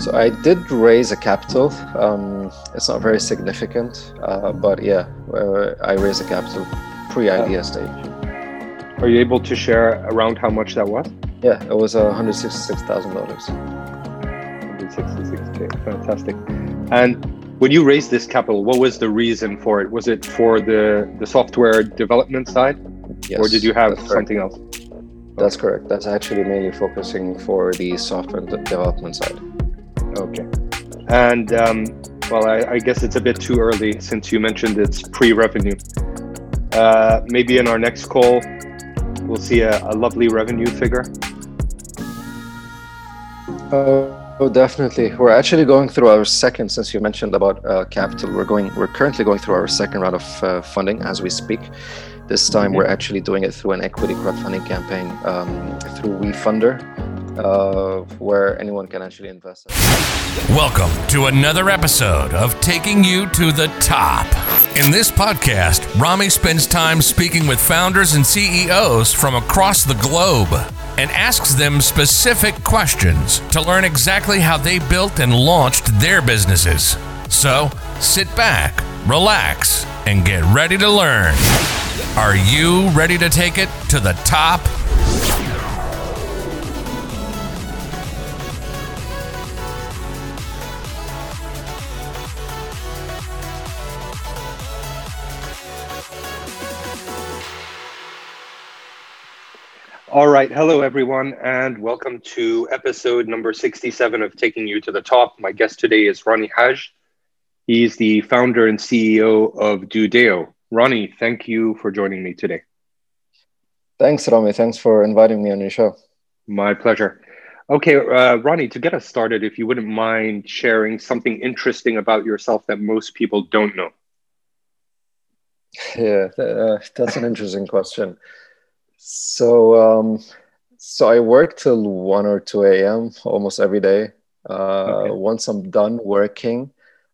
So I did raise a capital. It's not very significant, but yeah, I raised a capital pre-idea stage. Are you able to share around how much that was? Yeah, it was $166,000. $166,000, fantastic. And when you raised this capital, what was the reason for it? Was it for the software development side? Yes. Or did you have something else? That's correct. That's actually mainly focusing for the software development side. Okay. And I guess it's a bit too early since you mentioned it's pre-revenue. Maybe in our next call, we'll see a lovely revenue figure. Oh, definitely. We're actually going through our second, since you mentioned about capital, we're currently going through our second round of funding as we speak. This time, we're actually doing it through an equity crowdfunding campaign through WeFunder, where anyone can actually invest. Welcome to another episode of Taking You to the Top. In this podcast, Rami spends time speaking with founders and CEOs from across the globe and asks them specific questions to learn exactly how they built and launched their businesses. So sit back, relax, and get ready to learn. Are you ready to take it to the top? All right. Hello, everyone, and welcome to episode number 67 of Taking You to the Top. My guest today is Ronnie Hajj. He's the founder and CEO of Dudeo. Ronnie, thank you for joining me today. Thanks, Rami. Thanks for inviting me on your show. My pleasure. Okay, Ronnie, to get us started, if you wouldn't mind sharing something interesting about yourself that most people don't know. Yeah, that's an interesting question. So I work till 1 or 2 a.m. almost every day. Okay. Once I'm done working,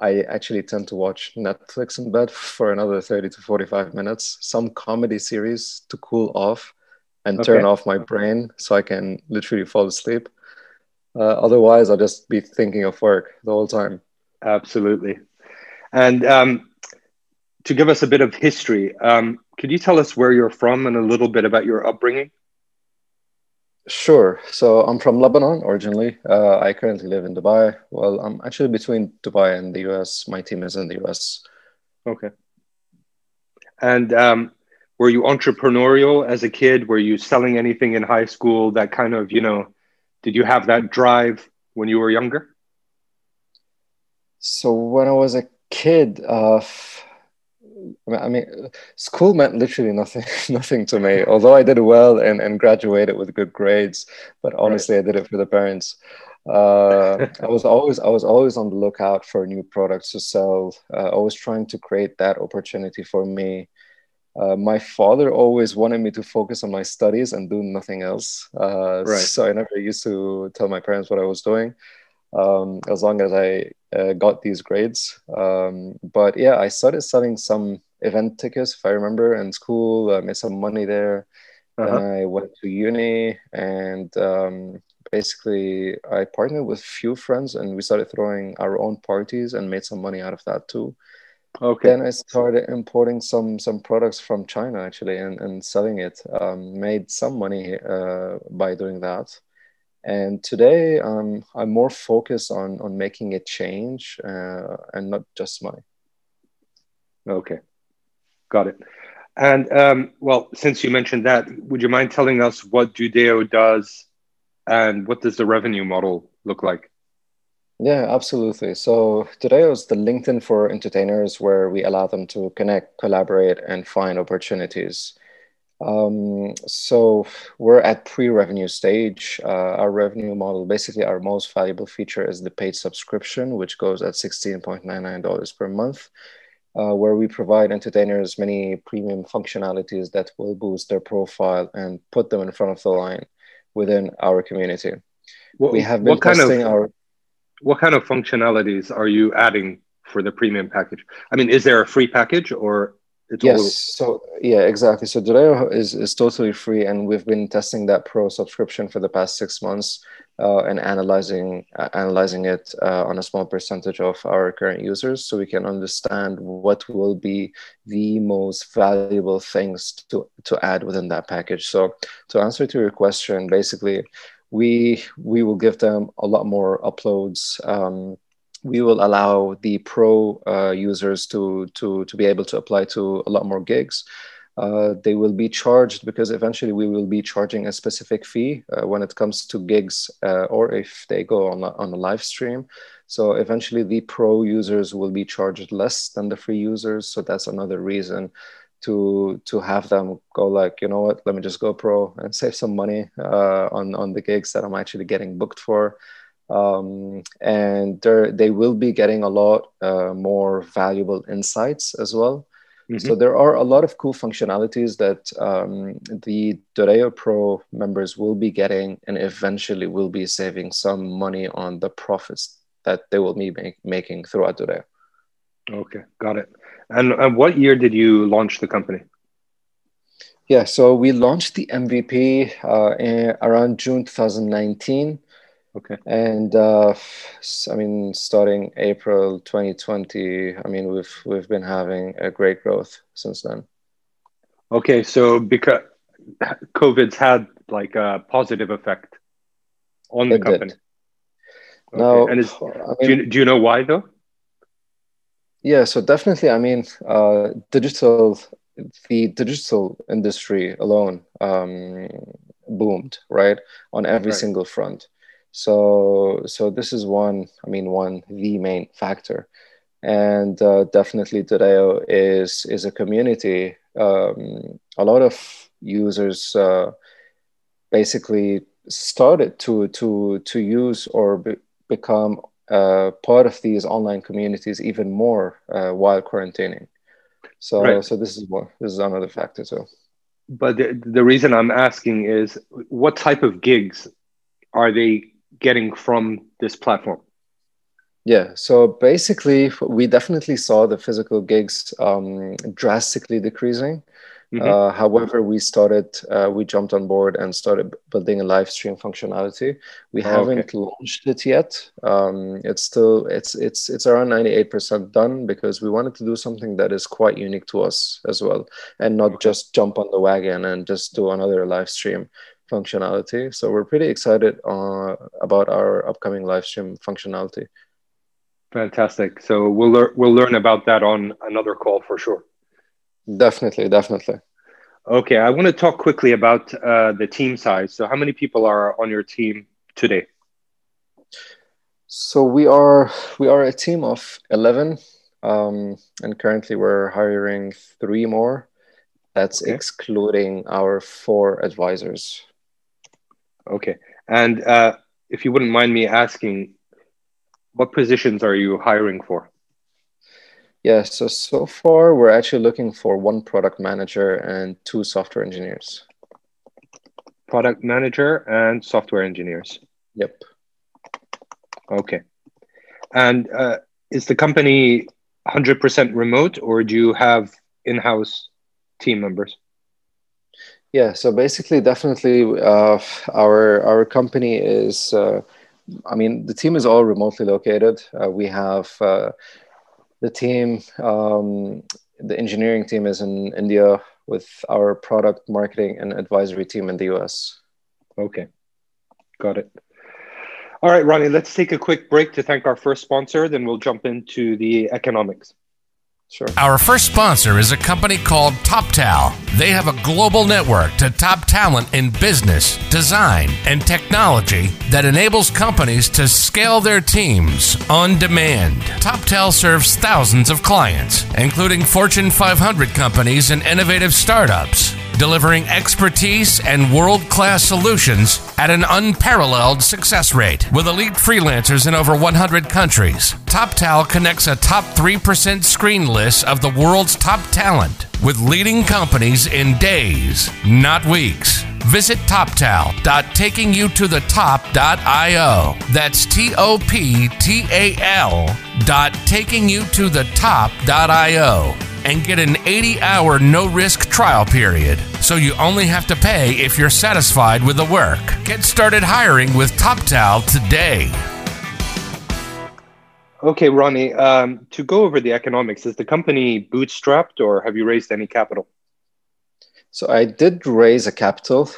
I actually tend to watch Netflix in bed for another 30 to 45 minutes, some comedy series to cool off and turn off my brain so I can literally fall asleep. Otherwise, I'll just be thinking of work the whole time. Absolutely. And to give us a bit of history, could you tell us where you're from and a little bit about your upbringing? Sure. So I'm from Lebanon originally. I currently live in Dubai. Well, I'm actually between Dubai and the US. My team is in the US. Okay. And were you entrepreneurial as a kid? Were you selling anything in high school? That kind of, did you have that drive when you were younger? So when I was a kid, I mean, school meant literally nothing to me, although I did well and graduated with good grades. But honestly, I did it for the parents. I was always on the lookout for new products to sell. Always trying to create that opportunity for me. My father always wanted me to focus on my studies and do nothing else. So I never used to tell my parents what I was doing. As long as I got these grades. But yeah, I started selling some event tickets, if I remember, in school. I made some money there. Then I went to uni and basically I partnered with a few friends and we started throwing our own parties and made some money out of that too. Okay. Then I started importing some products from China actually and selling it. Made some money by doing that. And today, I'm more focused on making a change and not just money. Okay, got it. And since you mentioned that, would you mind telling us what Dudeo does and what does the revenue model look like? Yeah, absolutely. So Dudeo is the LinkedIn for entertainers where we allow them to connect, collaborate, and find opportunities. So we're at pre-revenue stage. Our revenue model, basically our most valuable feature is the paid subscription, which goes at $16.99 per month, where we provide entertainers many premium functionalities that will boost their profile and put them in front of the line within our community. What kind of functionalities are you adding for the premium package? I mean, is there a free package or... Exactly. So Dudeo is totally free, and we've been testing that pro subscription for the past 6 months. and analyzing it on a small percentage of our current users, so we can understand what will be the most valuable things to add within that package. So to answer to your question, basically, we will give them a lot more uploads. We will allow the pro users to be able to apply to a lot more gigs. They will be charged, because eventually we will be charging a specific fee when it comes to gigs or if they go on a live stream. So eventually the pro users will be charged less than the free users. So that's another reason to have them go like, you know what, let me just go pro and save some money on the gigs that I'm actually getting booked for. And they will be getting a lot more valuable insights as well. Mm-hmm. So there are a lot of cool functionalities that the Dudeo Pro members will be getting, and eventually will be saving some money on the profits that they will be making throughout Dudeo. Okay, got it. And what year did you launch the company? Yeah, so we launched the MVP around June 2019. Okay. And I mean, starting April 2020, I mean, we've been having a great growth since then. Okay, so because COVID's had like a positive effect on the company. Okay. Now, and do you know why though? Yeah, so definitely, I mean, the digital industry alone boomed, right, on every single front. So this is the main factor. And definitely Dudeo is a community. A lot of users basically started to use or become part of these online communities even more while quarantining. So So this is another factor too. But the reason I'm asking is, what type of gigs are they getting from this platform? Yeah, so basically we definitely saw the physical gigs drastically decreasing. Mm-hmm. However, we jumped on board and started building a live stream functionality. We haven't launched it yet. It's around 98% done, because we wanted to do something that is quite unique to us as well, and not just jump on the wagon and just do another live stream functionality. So we're pretty excited about our upcoming live stream functionality. Fantastic. So we'll learn about that on another call for sure. Definitely. Okay, I want to talk quickly about the team size. So how many people are on your team today? So we are a team of 11, and currently we're hiring 3 more. That's excluding our 4 advisors. Okay. And if you wouldn't mind me asking, what positions are you hiring for? Yeah, so far we're actually looking for 1 product manager and 2 software engineers. Product manager and software engineers. Yep. Okay. And is the company 100% remote, or do you have in-house team members? Yeah, so basically, definitely, our company is, the team is all remotely located. We have the team, the engineering team is in India, with our product, marketing, and advisory team in the US. Okay, got it. All right, Ronnie, let's take a quick break to thank our first sponsor, then we'll jump into the economics. Sure. Our first sponsor is a company called TopTal. They have a global network to top talent in business, design, and technology that enables companies to scale their teams on demand. TopTal serves thousands of clients, including Fortune 500 companies and innovative startups, delivering expertise and world-class solutions at an unparalleled success rate. With elite freelancers in over 100 countries, TopTal connects a top 3% screen list of the world's top talent with leading companies in days, not weeks. Visit toptal.takingyoutothetop.io. That's TOPTAL.takingyoutothetop.io. and get an 80-hour no-risk trial period, so you only have to pay if you're satisfied with the work. Get started hiring with TopTal today. Okay, Ronnie, to go over the economics, is the company bootstrapped or have you raised any capital? So I did raise a capital.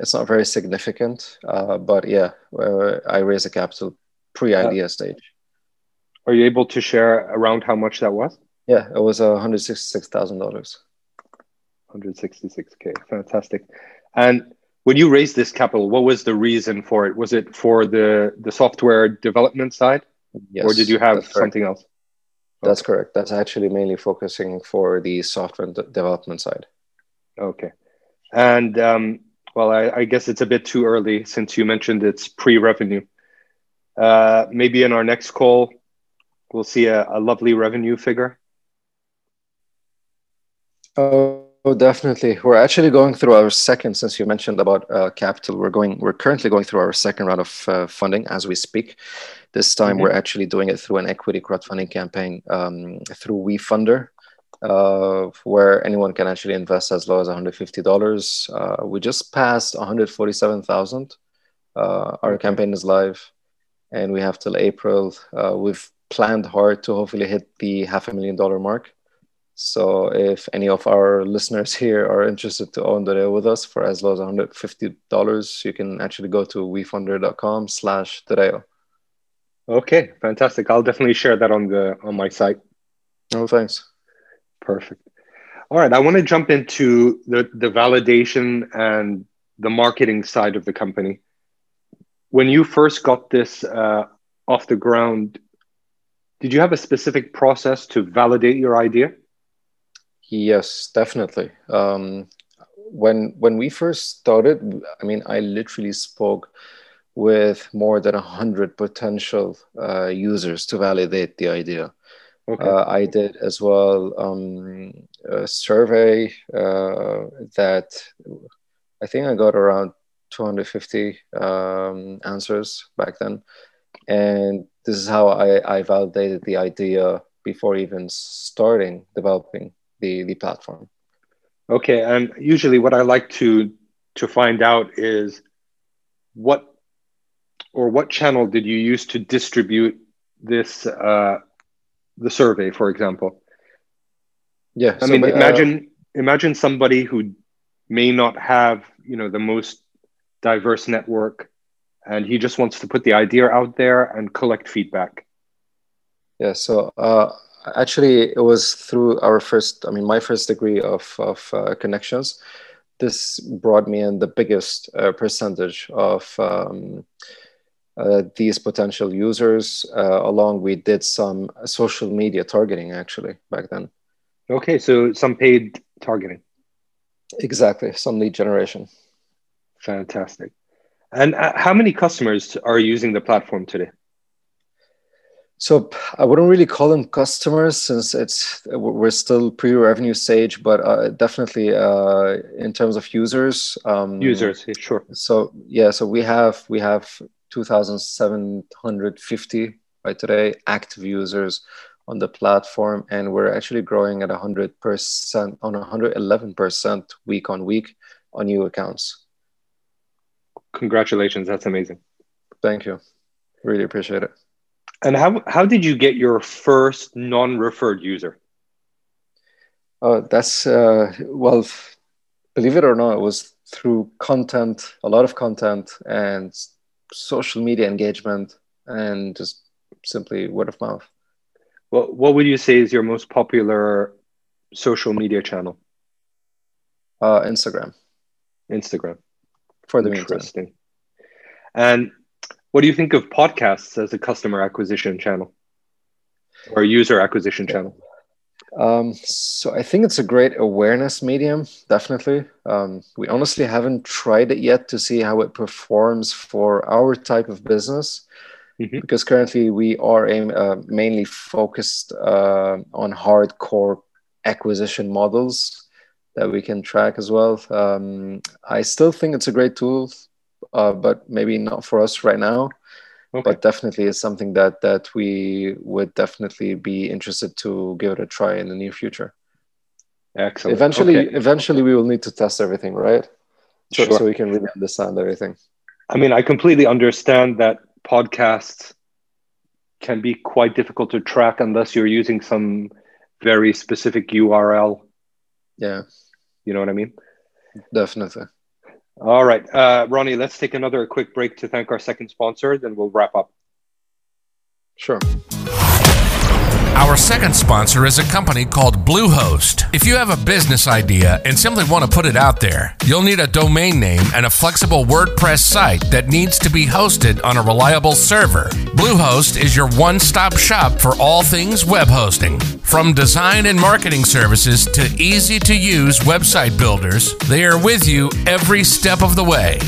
It's not very significant, but yeah, I raised a capital pre-idea stage. Are you able to share around how much that was? Yeah, it was $166,000. $166K, fantastic. And when you raised this capital, what was the reason for it? Was it for the software development side? Yes, or did you have something else? That's correct. That's actually mainly focusing for the software development side. Okay. And well, I guess it's a bit too early since you mentioned it's pre-revenue. Maybe in our next call, we'll see a lovely revenue figure. Oh, definitely. We're actually going through our second, since you mentioned about capital, we're currently going through our second round of funding as we speak. This time, we're actually doing it through an equity crowdfunding campaign through WeFunder, where anyone can actually invest as low as $150. We just passed $147,000. Our campaign is live, and we have till April. We've planned hard to hopefully hit the $500,000 mark. So if any of our listeners here are interested to own Dudeo with us for as low as $150, you can actually go to wefunder.com/Dudeo. Okay, fantastic. I'll definitely share that on my site. Oh, thanks. Perfect. All right, I want to jump into the validation and the marketing side of the company. When you first got this off the ground, did you have a specific process to validate your idea? Yes, definitely. When we first started, I mean, I literally spoke with more than 100 potential users to validate the idea. Okay. I did as well a survey that I think I got around 250 answers back then. And this is how I validated the idea before even starting developing the platform. Okay, and usually what I like to find out is what channel did you use to distribute this the survey, for example? Yeah, I mean, imagine somebody who may not have the most diverse network, and he just wants to put the idea out there and collect feedback. Yeah, so actually it was through my first degree of connections. This brought me in the biggest percentage of these potential users. We did some social media targeting actually back then. Okay, so some paid targeting. Exactly, some lead generation. Fantastic. And how many customers are using the platform today? So I wouldn't really call them customers since we're still pre-revenue stage, but definitely in terms of users. Users, sure. So yeah, so we have 2,750 by today active users on the platform, and we're actually growing at 100% on 111% week on week on new accounts. Congratulations, that's amazing. Thank you, really appreciate it. And how did you get your first non-referred user? Oh, that's well, believe it or not, it was through content, a lot of content and social media engagement and just simply word of mouth. Well, what would you say is your most popular social media channel? Instagram. For the meantime. And what do you think of podcasts as a customer acquisition channel or user acquisition channel? So I think it's a great awareness medium, definitely. We honestly haven't tried it yet to see how it performs for our type of business, because currently we are mainly focused on hardcore acquisition models that we can track as well. I still think it's a great tool, but maybe not for us right now. Okay. But definitely is something that we would definitely be interested to give it a try in the near future. Excellent. Eventually we will need to test everything, right? So we can really understand everything. I mean, I completely understand that podcasts can be quite difficult to track unless you're using some very specific URL. Yeah. You know what I mean? Definitely. All right. Ronnie, let's take another quick break to thank our second sponsor, then we'll wrap up. Sure. Our second sponsor is a company called Bluehost. If you have a business idea and simply want to put it out there, you'll need a domain name and a flexible WordPress site that needs to be hosted on a reliable server. Bluehost is your one-stop shop for all things web hosting. From design and marketing services to easy-to-use website builders, they are with you every step of the way.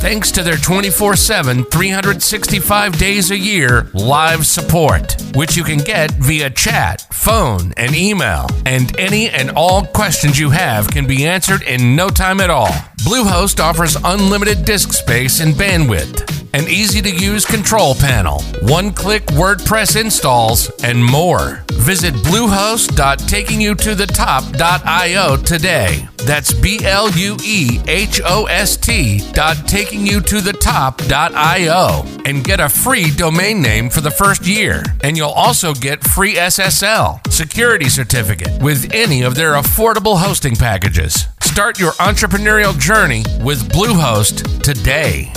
Thanks to their 24/7, 365 days a year live support, which you can get via chat, phone, and email. And any and all questions you have can be answered in no time at all. Bluehost offers unlimited disk space and bandwidth, an easy-to-use control panel, one-click WordPress installs, and more. Visit bluehost.takingyoutothetop.io today. That's bluehost.takingyoutothetop.io and get a free domain name for the first year. And you'll also get free SSL security certificate with any of their affordable hosting packages. Start your entrepreneurial journey with Bluehost today.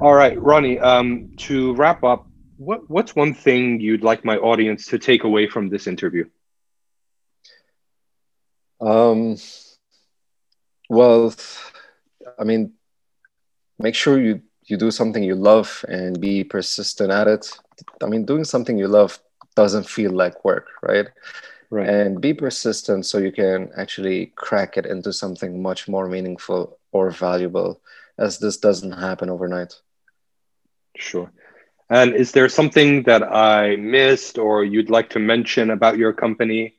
All right, Ronnie, to wrap up, what's one thing you'd like my audience to take away from this interview? Well, I mean, make sure you do something you love and be persistent at it. I mean, doing something you love doesn't feel like work, right? Right. And be persistent so you can actually crack it into something much more meaningful or valuable, as this doesn't happen overnight. Sure. And is there something that I missed or you'd like to mention about your company?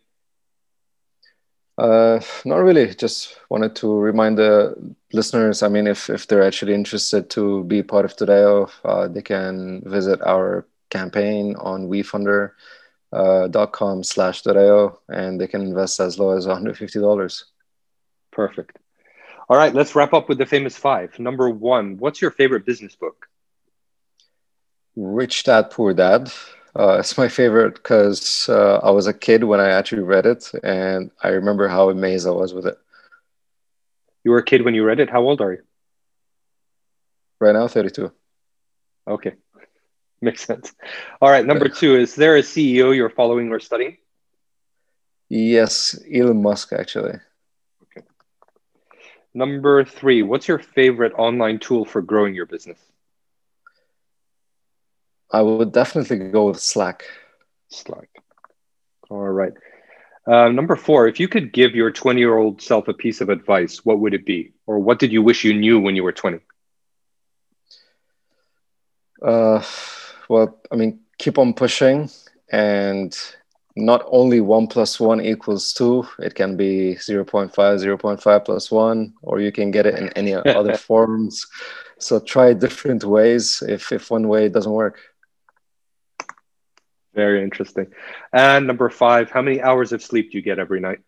Not really. Just wanted to remind the listeners, I mean, if they're actually interested to be part of Dudeo, they can visit our campaign on WeFunder.com/Dudeo, and they can invest as low as $150. Perfect. All right, let's wrap up with the famous five. Number one, what's your favorite business book? Rich Dad, Poor Dad. It's my favorite because I was a kid when I actually read it, and I remember how amazed I was with it. You were a kid when you read it? How old are you? Right now, 32. Okay, makes sense. All right, number two, is there a CEO you're following or studying? Yes, Elon Musk, actually. Number three, what's your favorite online tool for growing your business? I would definitely go with Slack. Slack. All right. Number four, if you could give your 20-year-old self a piece of advice, what would it be? Or what did you wish you knew when you were 20? Well, I mean, keep on pushing, and not only 1 + 1 = 2, it can be 0.5, 0.5 plus 1, or you can get it in any other forms. So try different ways if one way doesn't work. Very interesting. And number five, how many hours of sleep do you get every night?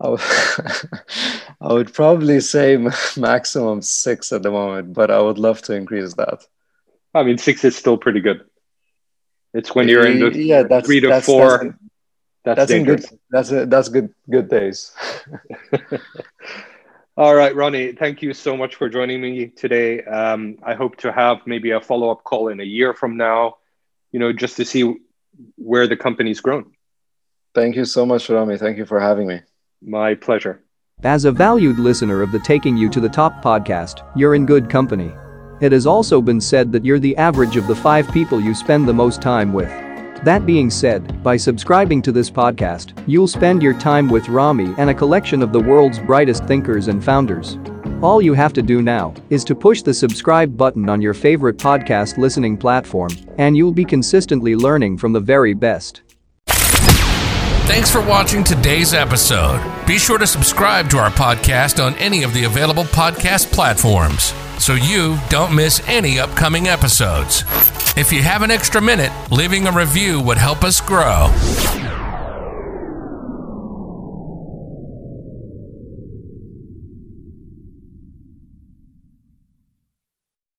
I would probably say maximum 6 at the moment, but I would love to increase that. I mean, 6 is still pretty good. It's when you're in the 3 to 4. That's dangerous. That's good days. All right, Ronnie, thank you so much for joining me today. I hope to have maybe a follow-up call in a year from now, just to see where the company's grown. Thank you so much, Rami. Thank you for having me. My pleasure. As a valued listener of the Taking You to the Top podcast, you're in good company. It has also been said that you're the average of the 5 people you spend the most time with. That being said, by subscribing to this podcast, you'll spend your time with Rami and a collection of the world's brightest thinkers and founders. All you have to do now is to push the subscribe button on your favorite podcast listening platform, and you'll be consistently learning from the very best. Thanks for watching today's episode. Be sure to subscribe to our podcast on any of the available podcast platforms so you don't miss any upcoming episodes. If you have an extra minute, leaving a review would help us grow.